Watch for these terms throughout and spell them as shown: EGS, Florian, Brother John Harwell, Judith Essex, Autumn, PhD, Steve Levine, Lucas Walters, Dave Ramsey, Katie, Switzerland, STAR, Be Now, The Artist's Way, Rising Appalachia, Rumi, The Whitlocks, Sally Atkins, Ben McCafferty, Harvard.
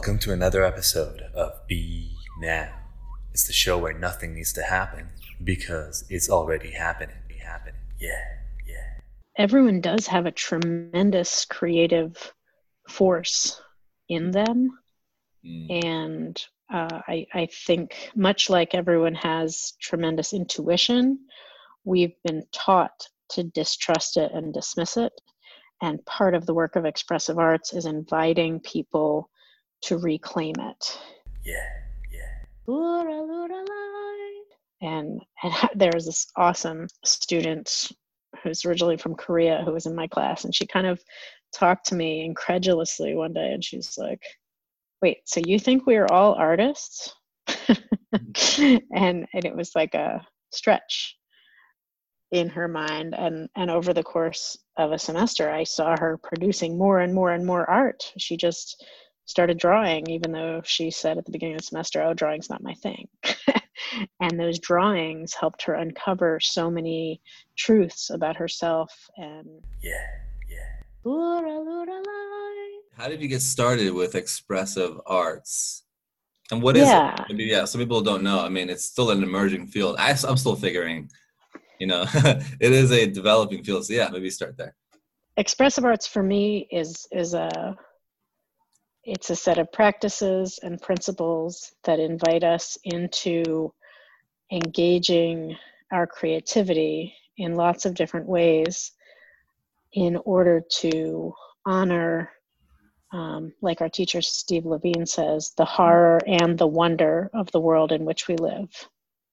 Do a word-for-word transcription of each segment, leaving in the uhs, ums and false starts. Welcome to another episode of Be Now. It's the show where nothing needs to happen because it's already happening. happening. Yeah, yeah. Everyone does have a tremendous creative force in them. Mm. And uh, I, I think much like everyone has tremendous intuition, we've been taught to distrust it and dismiss it. And part of the work of expressive arts is inviting people to reclaim it. Yeah, yeah. And, and there's this awesome student who's originally from Korea who was in my class, and she kind of talked to me incredulously one day, and she's like, wait, so you think we're all artists? and and it was like a stretch in her mind. And, and over the course of a semester, I saw her producing more and more and more art. She just started drawing, even though she said at the beginning of the semester, oh, drawing's not my thing. And those drawings helped her uncover so many truths about herself. And yeah, yeah. How did you get started with expressive arts? And what is yeah. it? Maybe, yeah, some people don't know. I mean, it's still an emerging field. I, I'm still figuring, you know, it is a developing field. So yeah, maybe start there. Expressive arts for me is is a... It's a set of practices and principles that invite us into engaging our creativity in lots of different ways in order to honor, um, like our teacher Steve Levine says, the horror and the wonder of the world in which we live.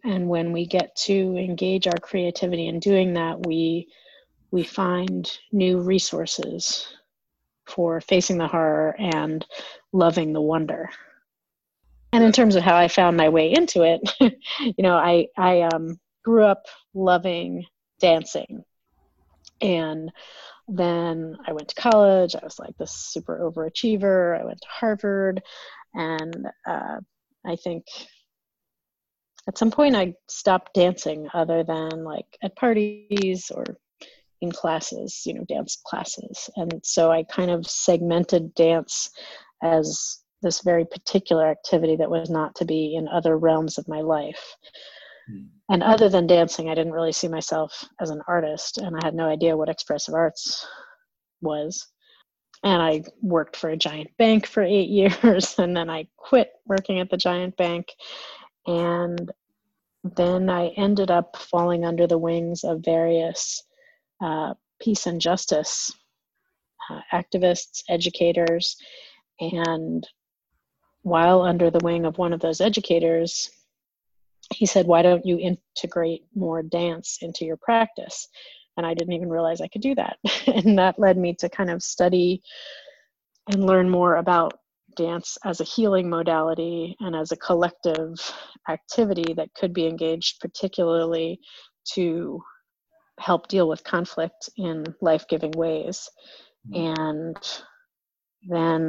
And when we get to engage our creativity in doing that, we we find new resources for facing the horror and loving the wonder. And in terms of how I found my way into it, you know, I, I um, grew up loving dancing. And then I went to college. I was like this super overachiever. I went to Harvard. And uh, I think at some point I stopped dancing other than like at parties or in classes, you know, dance classes. And so I kind of segmented dance as this very particular activity that was not to be in other realms of my life. Mm. And other than dancing, I didn't really see myself as an artist, and I had no idea what expressive arts was. And I worked for a giant bank for eight years, and then I quit working at the giant bank. And then I ended up falling under the wings of various Uh, peace and justice uh, activists, educators. And while under the wing of one of those educators, he said, why don't you integrate more dance into your practice? And I didn't even realize I could do that. And that led me to kind of study and learn more about dance as a healing modality and as a collective activity that could be engaged particularly to help deal with conflict in life-giving ways. And then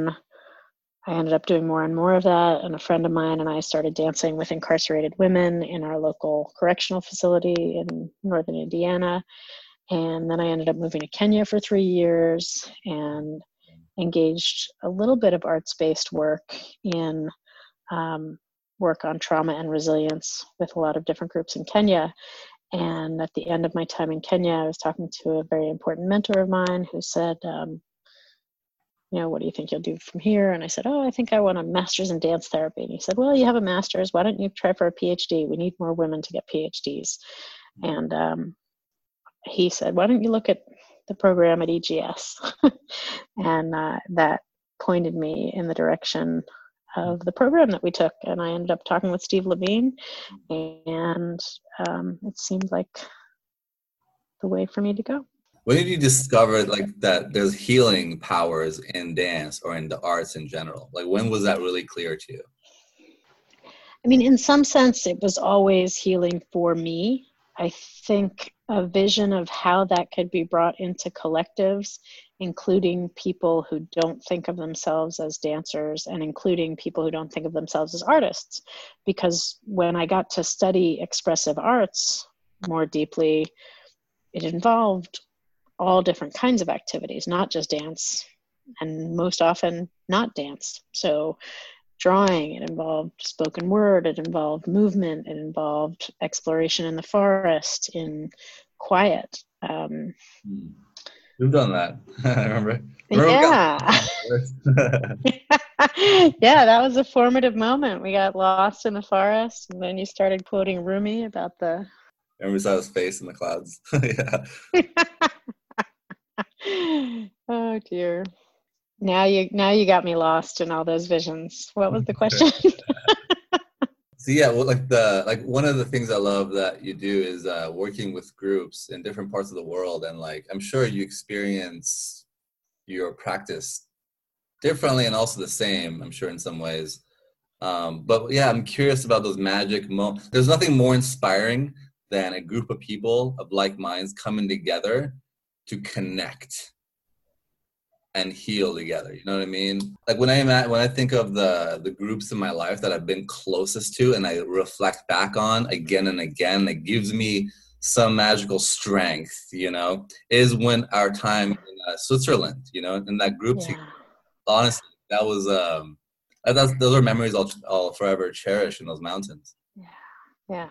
I ended up doing more and more of that. And a friend of mine and I started dancing with incarcerated women in our local correctional facility in northern Indiana. And then I ended up moving to Kenya for three years and engaged a little bit of arts-based work in um, work on trauma and resilience with a lot of different groups in Kenya. And at the end of my time in Kenya, I was talking to a very important mentor of mine who said, um, you know, what do you think you'll do from here? And I said, oh, I think I want a master's in dance therapy. And he said, well, you have a master's. Why don't you try for a P H D? We need more women to get P H Ds. And um, he said, why don't you look at the program at E G S? And uh, that pointed me in the direction of the program that we took, and I ended up talking with Steve Levine, and um, it seemed like the way for me to go. When did you discover like that there's healing powers in dance or in the arts in general? Like, when was that really clear to you? I mean, in some sense, it was always healing for me. I think a vision of how that could be brought into collectives, including people who don't think of themselves as dancers and including people who don't think of themselves as artists. Because when I got to study expressive arts more deeply, it involved all different kinds of activities, not just dance, and most often not dance. So drawing, it involved spoken word, it involved movement, it involved exploration in the forest, in quiet. Um, You've done that, I remember. Yeah. Yeah, that was a formative moment. We got lost in the forest, and then you started quoting Rumi about the... I remember saw his face in the clouds. Yeah. Oh, dear. Now you now you got me lost in all those visions. What was the question? So yeah, well, like the like one of the things I love that you do is uh, working with groups in different parts of the world, and like I'm sure you experience your practice differently and also the same, I'm sure, in some ways. Um, but yeah, I'm curious about those magic moments. There's nothing more inspiring than a group of people of like minds coming together to connect and heal together. You know what I mean? Like when I'm at, when I think of the the groups in my life that I've been closest to and I reflect back on again and again, it gives me some magical strength, you know, is when our time in uh, Switzerland, you know, in that group. Yeah. Honestly, that was, um, that's, those are memories I'll, I'll forever cherish in those mountains. Yeah. Yeah.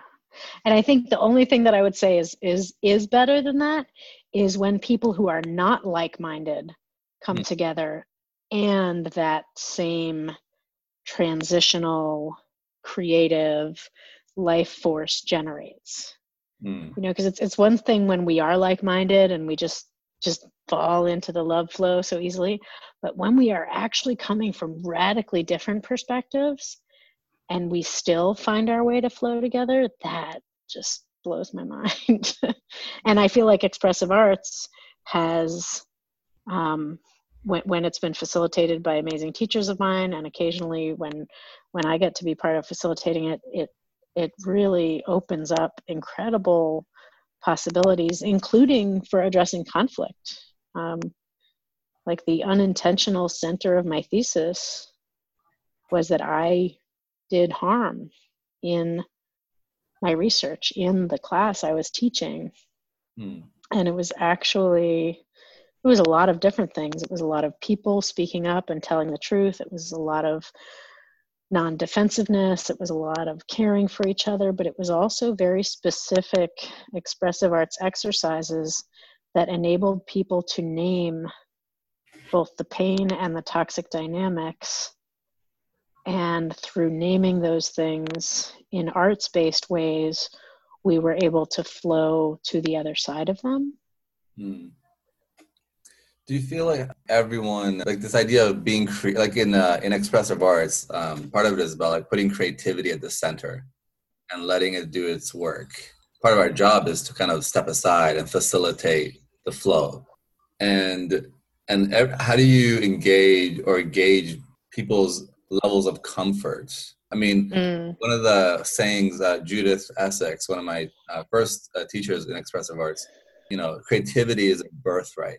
And I think the only thing that I would say is, is, is better than that is when people who are not like-minded come together, and that same transitional, creative life force generates. Mm. You know, because it's it's one thing when we are like-minded and we just just fall into the love flow so easily, but when we are actually coming from radically different perspectives and we still find our way to flow together, that just blows my mind. And I feel like expressive arts has... Um, when, when it's been facilitated by amazing teachers of mine, and occasionally when when I get to be part of facilitating it, it it really opens up incredible possibilities, including for addressing conflict. Um, like the unintentional center of my thesis was that I did harm in my research, in the class I was teaching. Mm. And it was actually... It was a lot of different things. It was a lot of people speaking up and telling the truth. It was a lot of non-defensiveness. It was a lot of caring for each other, but it was also very specific expressive arts exercises that enabled people to name both the pain and the toxic dynamics. And through naming those things in arts-based ways, we were able to flow to the other side of them. Mm. Do you feel like everyone, like this idea of being, cre- like in uh, in expressive arts, um, part of it is about like putting creativity at the center and letting it do its work. Part of our job is to kind of step aside and facilitate the flow. And and ev- how do you engage or gauge people's levels of comfort? I mean, mm. one of the sayings, uh, Judith Essex, one of my uh, first uh, teachers in expressive arts, you know, creativity is a birthright.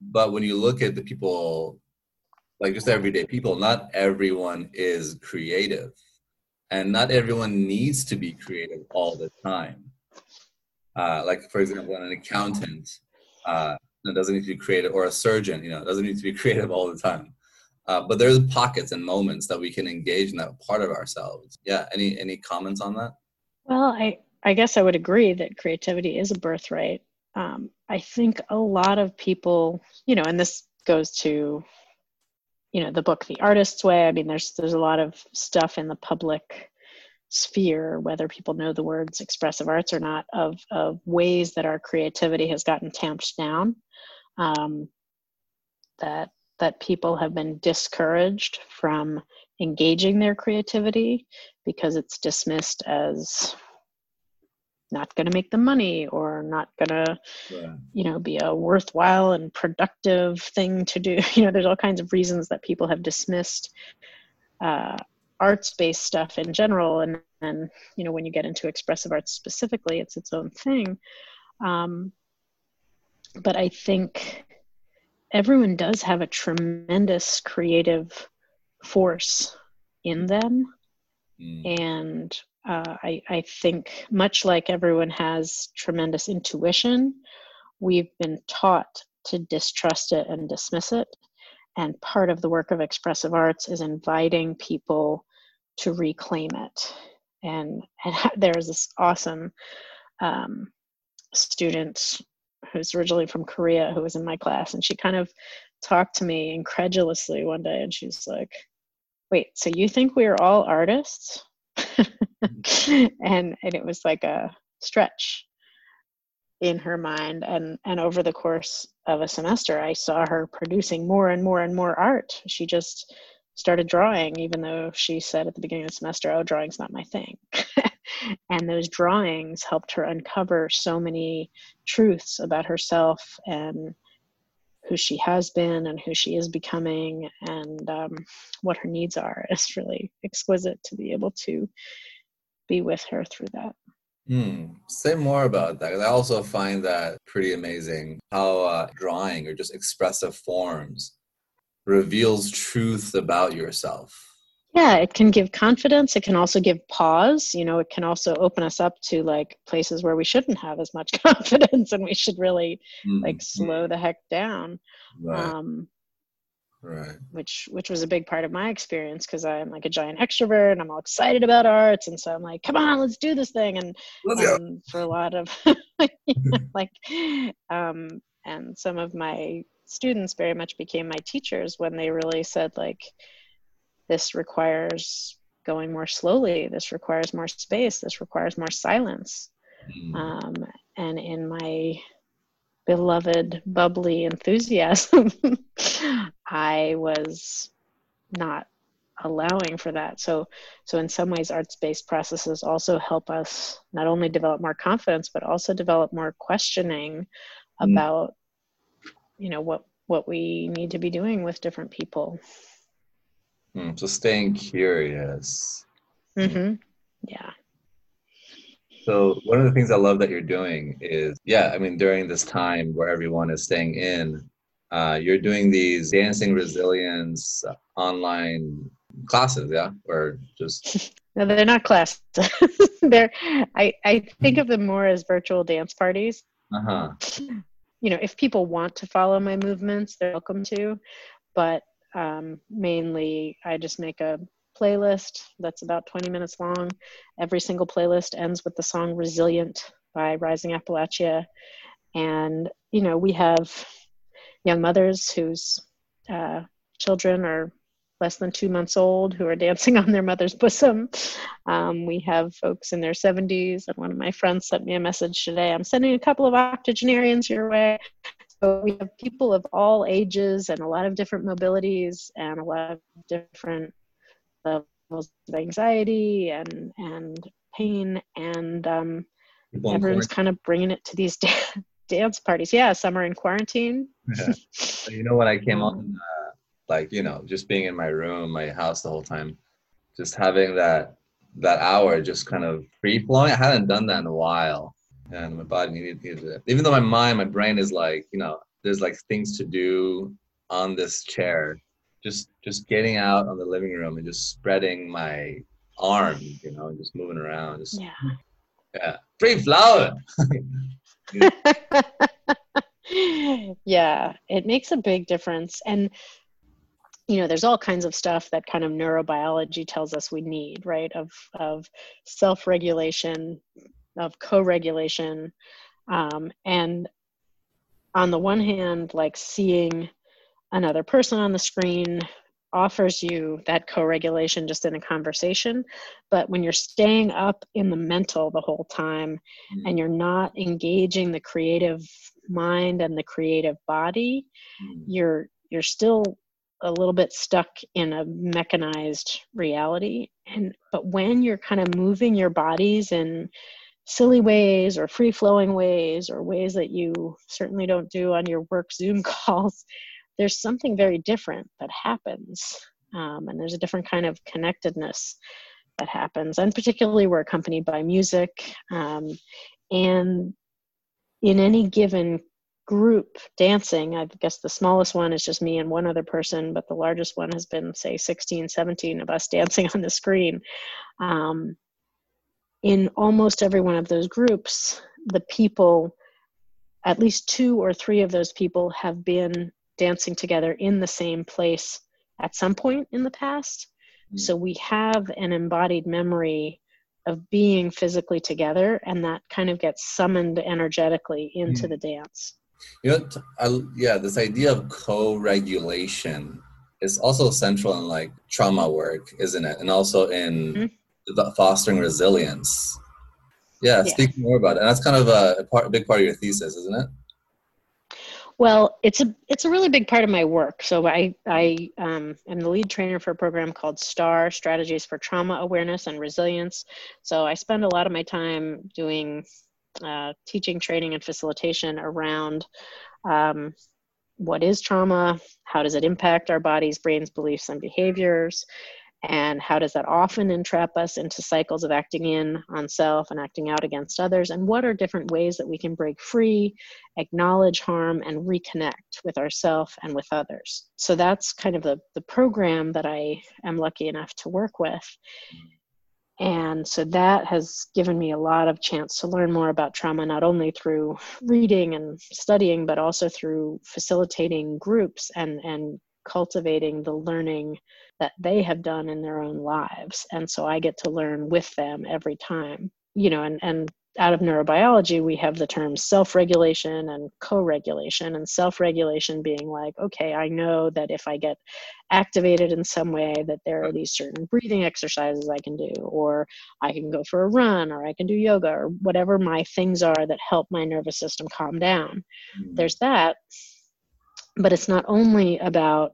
But when you look at the people, like just everyday people, not everyone is creative. And not everyone needs to be creative all the time. Uh, like, for example, an accountant uh, doesn't need to be creative, or a surgeon, you know, doesn't need to be creative all the time. Uh, but there's pockets and moments that we can engage in that part of ourselves. Yeah, any any comments on that? Well, I, I guess I would agree that creativity is a birthright. Um, I think a lot of people, you know, and this goes to, you know, the book, The Artist's Way. I mean, there's, there's a lot of stuff in the public sphere, whether people know the words expressive arts or not, of, of ways that our creativity has gotten tamped down, um, that, that people have been discouraged from engaging their creativity because it's dismissed as not going to make the money, or not going to, yeah. you know, be a worthwhile and productive thing to do. You know, there's all kinds of reasons that people have dismissed uh, arts-based stuff in general. And then, you know, when you get into expressive arts specifically, it's its own thing. Um, but I think everyone does have a tremendous creative force in them. Mm. And Uh, I, I think much like everyone has tremendous intuition, we've been taught to distrust it and dismiss it. And part of the work of expressive arts is inviting people to reclaim it. And, and there was this awesome um, student who's originally from Korea who was in my class, and she kind of talked to me incredulously one day, and she's like, wait, so you think we are all artists? and and it was like a stretch in her mind. And, and over the course of a semester, I saw her producing more and more and more art. She just started drawing, even though she said at the beginning of the semester, oh, drawing's not my thing. And those drawings helped her uncover so many truths about herself and who she has been and who she is becoming, and um, what her needs are. It's really exquisite to be able to be with her through that. Mm, say more about that. I also find that pretty amazing how uh, drawing or just expressive forms reveals truth about yourself. Yeah, it can give confidence. It can also give pause. You know, it can also open us up to like places where we shouldn't have as much confidence, and we should really mm-hmm. like slow the heck down. Right. Um, right. Which which was a big part of my experience, because I'm like a giant extrovert and I'm all excited about arts, and so I'm like, come on, let's do this thing. And um, for a lot of like, um, and some of my students very much became my teachers when they really said like, this requires going more slowly. This requires more space. This requires more silence. Mm. Um, and in my beloved bubbly enthusiasm, I was not allowing for that. So, so in some ways, arts-based processes also help us not only develop more confidence, but also develop more questioning mm. about, you know, what, what we need to be doing with different people. So staying curious. Mm-hmm. Yeah. So one of the things I love that you're doing is, yeah, I mean, during this time where everyone is staying in, uh, you're doing these dancing resilience online classes, yeah? Or just... No, they're not classes. They're, I, I think of them more as virtual dance parties. Uh-huh. You know, if people want to follow my movements, they're welcome to, but Um, mainly I just make a playlist that's about twenty minutes long. Every single playlist ends with the song Resilient by Rising Appalachia. And, you know, we have young mothers whose uh, children are less than two months old who are dancing on their mother's bosom. Um, we have folks in their seventies. And one of my friends sent me a message today. I'm sending a couple of octogenarians your way. So we have people of all ages and a lot of different mobilities and a lot of different levels of anxiety and, and pain. And um, everyone's kind of bringing it to these da- dance parties. Yeah, some are in quarantine. Yeah. So, you know, when I came on, uh, like, you know, just being in my room, my house the whole time, just having that that hour just kind of free-flowing. I hadn't done that in a while. And my body needed, needed it. Even though my mind, my brain is like, you know, there's like things to do on this chair. Just just getting out on the living room and just spreading my arm, you know, and just moving around. Just, yeah. Yeah. Free flower. Yeah. It makes a big difference. And, you know, there's all kinds of stuff that kind of neurobiology tells us we need, right? Of of self-regulation, of co-regulation, um, and on the one hand, like seeing another person on the screen offers you that co-regulation just in a conversation, but when you're staying up in the mental the whole time mm. and you're not engaging the creative mind and the creative body, mm. you're you're still a little bit stuck in a mechanized reality. And but when you're kind of moving your bodies and silly ways or free-flowing ways or ways that you certainly don't do on your work Zoom calls, there's something very different that happens. Um, and there's a different kind of connectedness that happens. And particularly we're accompanied by music. Um, and in any given group dancing, I guess the smallest one is just me and one other person, but the largest one has been, say, sixteen, seventeen of us dancing on the screen. Um, In almost every one of those groups, the people, at least two or three of those people have been dancing together in the same place at some point in the past. Mm-hmm. So we have an embodied memory of being physically together, and that kind of gets summoned energetically into mm-hmm. the dance. You know, I, yeah, this idea of co-regulation is also central in like trauma work, isn't it? And also in mm-hmm. the fostering resilience. Yeah, yeah, speak more about it. And that's kind of a, a, part, a big part of your thesis, isn't it? Well, it's a it's a really big part of my work. So I, I um, am the lead trainer for a program called STAR, Strategies for Trauma Awareness and Resilience. So I spend a lot of my time doing uh, teaching, training, and facilitation around um, what is trauma, how does it impact our bodies, brains, beliefs, and behaviors, and how does that often entrap us into cycles of acting in on self and acting out against others? And what are different ways that we can break free, acknowledge harm, and reconnect with ourselves and with others? So that's kind of the, the program that I am lucky enough to work with. And so that has given me a lot of chance to learn more about trauma, not only through reading and studying, but also through facilitating groups and, and cultivating the learning that they have done in their own lives. And so I get to learn with them every time, you know, and, and out of neurobiology, we have the terms self-regulation and co-regulation, and self-regulation being like, okay, I know that if I get activated in some way that there are these certain breathing exercises I can do, or I can go for a run, or I can do yoga, or whatever my things are that help my nervous system calm down. Mm-hmm. There's that. But it's not only about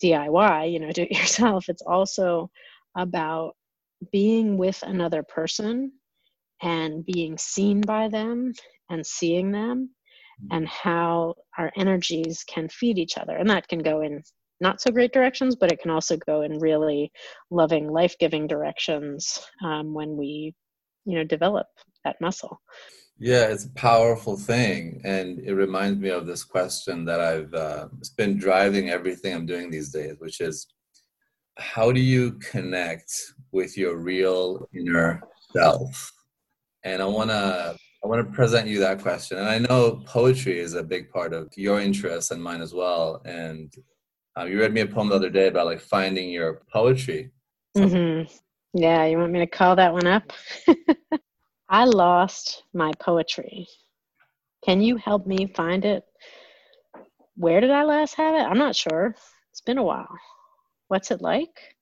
D I Y, you know, do it yourself. It's also about being with another person and being seen by them and seeing them, and how our energies can feed each other. And that can go in not so great directions, but it can also go in really loving, life-giving directions um, when we, you know, develop that muscle. Yeah, it's a powerful thing. And it reminds me of this question that I've uh, it's been driving everything I'm doing these days, which is, how do you connect with your real inner self? And I want to I want to present you that question. And I know poetry is a big part of your interest and mine as well. And uh, you read me a poem the other day about like finding your poetry. Mm-hmm. Yeah, you want me to call that one up? I lost my poetry. Can you help me find it? Where did I last have it? I'm not sure. It's been a while. What's it like?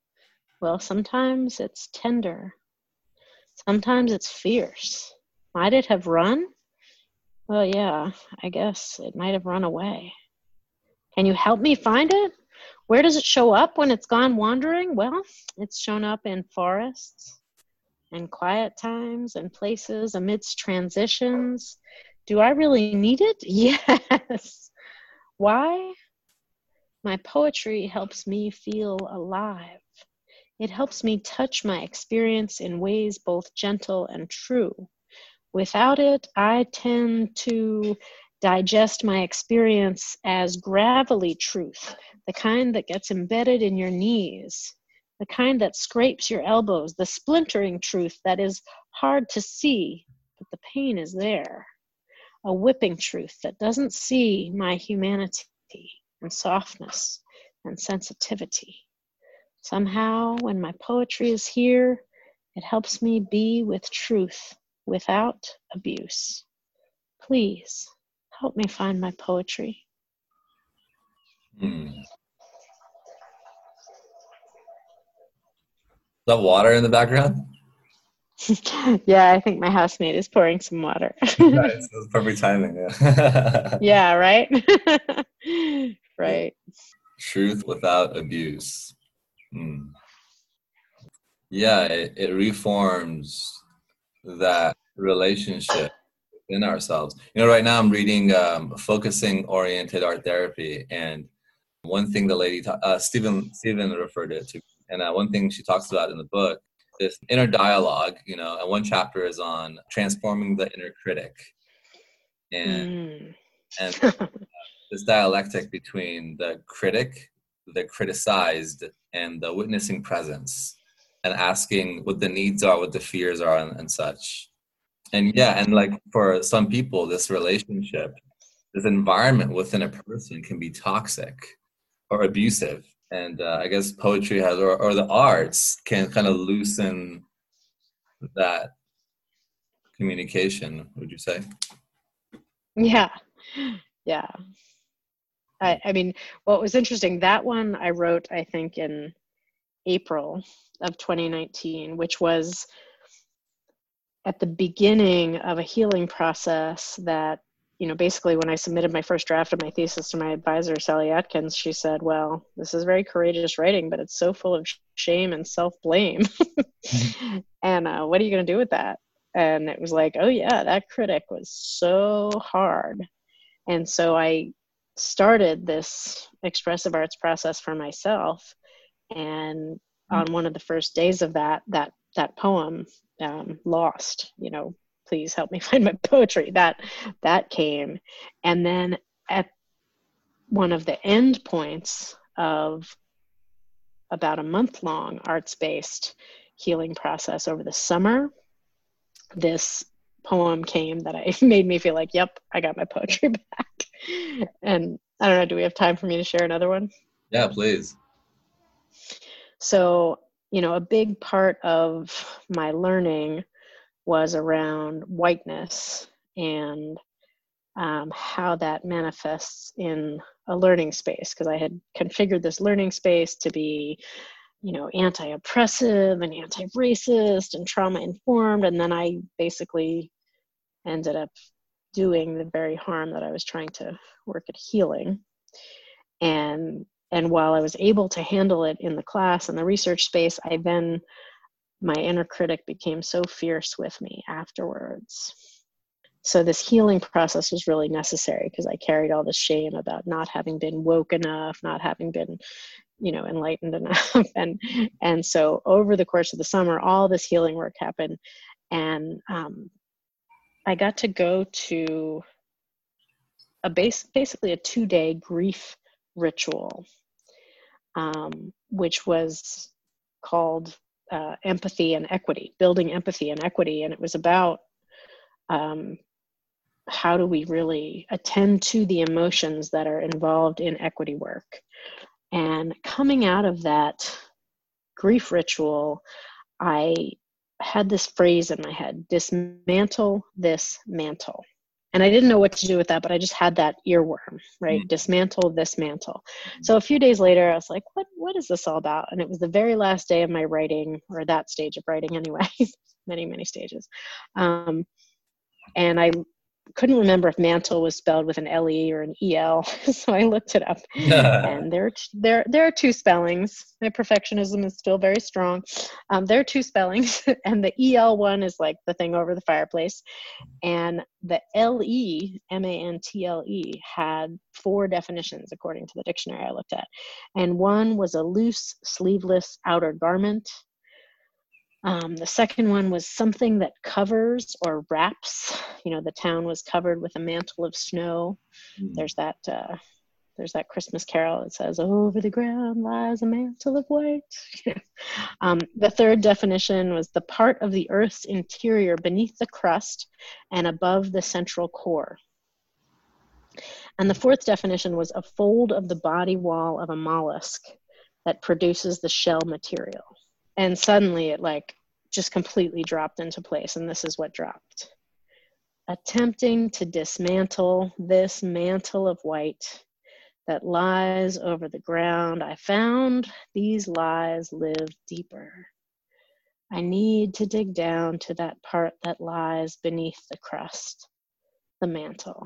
Well, sometimes it's tender. Sometimes it's fierce. Might it have run? Well, yeah, I guess it might have run away. Can you help me find it? Where does it show up when it's gone wandering? Well, it's shown up in forests and quiet times and places amidst transitions. Do I really need it? Yes. Why? My poetry helps me feel alive. It helps me touch my experience in ways both gentle and true. Without it, I tend to digest my experience as gravelly truth, the kind that gets embedded in your knees, the kind that scrapes your elbows, the splintering truth that is hard to see, but the pain is there. A whipping truth that doesn't see my humanity and softness and sensitivity. Somehow, when my poetry is here, it helps me be with truth without abuse. Please help me find my poetry. Hmm. Is that water in the background? Yeah, I think my housemate is pouring some water. Right, so it's perfect timing. Yeah, yeah, right? Right. Truth without abuse. Hmm. Yeah, it, it reforms that relationship in ourselves. You know, right now I'm reading um, Focusing Oriented Art Therapy, and one thing the lady, ta- uh, Stephen, Stephen referred it to. And uh, one thing she talks about in the book is inner dialogue, you know, and one chapter is on transforming the inner critic. And, mm. and uh, this dialectic between the critic, the criticized, and the witnessing presence, and asking what the needs are, what the fears are, and, and such. And yeah, and like for some people, this relationship this environment within a person can be toxic or abusive. And uh, I guess poetry has, or, or the arts can kind of loosen that communication, would you say? Yeah. Yeah. I, I mean, what was interesting, that one I wrote, I think, in April of twenty nineteen, which was at the beginning of a healing process that, you know, basically when I submitted my first draft of my thesis to my advisor, Sally Atkins, she said, well, this is very courageous writing, but it's so full of shame and self-blame. Mm-hmm. And uh, what are you going to do with that? And it was like, oh yeah, that critic was so hard. And so I started this expressive arts process for myself. And on one of the first days of that, that, that poem, um, Lost, you know, please help me find my poetry, that, that came. And then at one of the end points of about a month long arts-based healing process over the summer, this poem came that I made me feel like, yep, I got my poetry back. And I don't know, do we have time for me to share another one? Yeah, please. So, you know, a big part of my learning was around whiteness and um, how that manifests in a learning space, because I had configured this learning space to be, you know, anti-oppressive and anti-racist and trauma-informed, and then I basically ended up doing the very harm that I was trying to work at healing. And and while I was able to handle it in the class and the research space, I then, my inner critic became so fierce with me afterwards. So this healing process was really necessary because I carried all this shame about not having been woke enough, not having been, you know, enlightened enough. And and so over the course of the summer, all this healing work happened. And um, I got to go to a base, basically a two-day grief ritual, um, which was called uh, empathy and equity, building empathy and equity. And it was about um, how do we really attend to the emotions that are involved in equity work. And coming out of that grief ritual, I had this phrase in my head, dismantle this mantle. And I didn't know what to do with that, but I just had that earworm, right? Mm-hmm. Dismantle this mantle. So a few days later, I was like, what, what is this all about? And it was the very last day of my writing, or that stage of writing anyway, many, many stages. Um, and I couldn't remember if mantle was spelled with an L E or an E L, so I looked it up. And there, there, there are two spellings. My perfectionism is still very strong. Um, there are two spellings, and the E L one is like the thing over the fireplace, and the L E, M A N T L E, had four definitions according to the dictionary I looked at, and one was a loose, sleeveless outer garment. Um, the second one was something that covers or wraps. You know, the town was covered with a mantle of snow. Mm. There's that uh, there's that Christmas carol that says, over the ground lies a mantle of white. um, the third definition was the part of the earth's interior beneath the crust and above the central core. And the fourth definition was a fold of the body wall of a mollusk that produces the shell material. And suddenly it like just completely dropped into place. And this is what dropped. Attempting to dismantle this mantle of white that lies over the ground, I found these lies live deeper. I need to dig down to that part that lies beneath the crust, the mantle.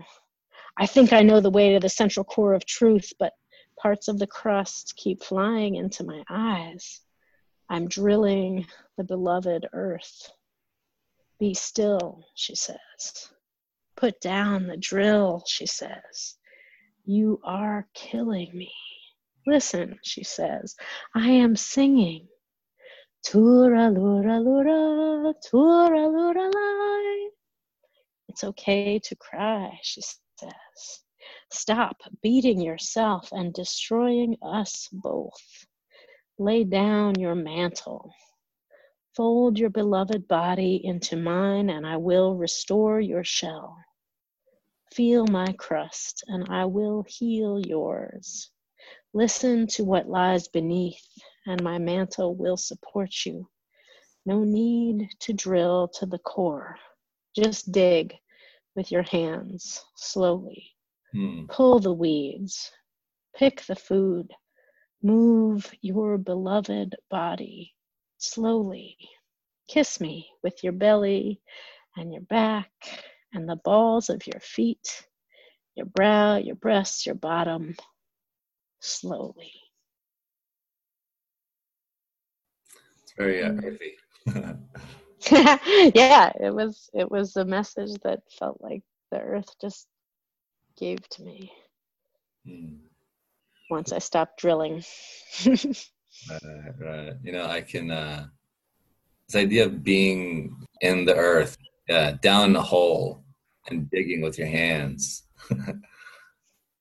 I think I know the way to the central core of truth, but parts of the crust keep flying into my eyes. I'm drilling the beloved earth. Be still, she says. Put down the drill, she says. You are killing me. Listen, she says. I am singing. Tura lura lura, tura lura lai. It's okay to cry, she says. Stop beating yourself and destroying us both. Lay down your mantle. Fold your beloved body into mine, and I will restore your shell. Feel my crust, and I will heal yours. Listen to what lies beneath, and my mantle will support you. No need to drill to the core. Just dig with your hands, slowly. Hmm. Pull the weeds. Pick the food. Move your beloved body, slowly. Kiss me with your belly and your back and the balls of your feet, your brow, your breasts, your bottom, slowly. It's very uh, earthy. Yeah, it was, it was a message that felt like the earth just gave to me mm. once I stopped drilling. right, right. You know, I can, uh, this idea of being in the earth, uh, down the hole and digging with your hands. Uh,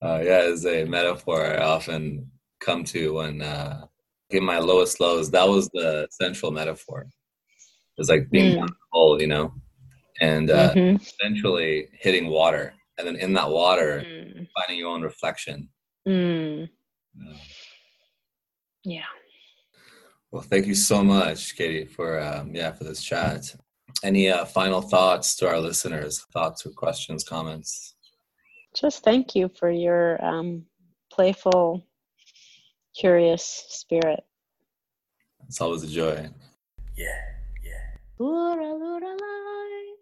yeah, is a metaphor I often come to when uh, in my lowest lows. That was the central metaphor. It was like being mm. down the hole, you know, and uh, mm-hmm. eventually hitting water. And then in that water, mm. finding your own reflection. Mm. Uh, yeah. Well, thank you so much, Katie, for um, yeah for this chat. Any uh, final thoughts to our listeners? Thoughts or questions, comments? Just thank you for your um, playful, curious spirit. It's always a joy. Yeah, yeah. Ooh, la, ooh, la, la.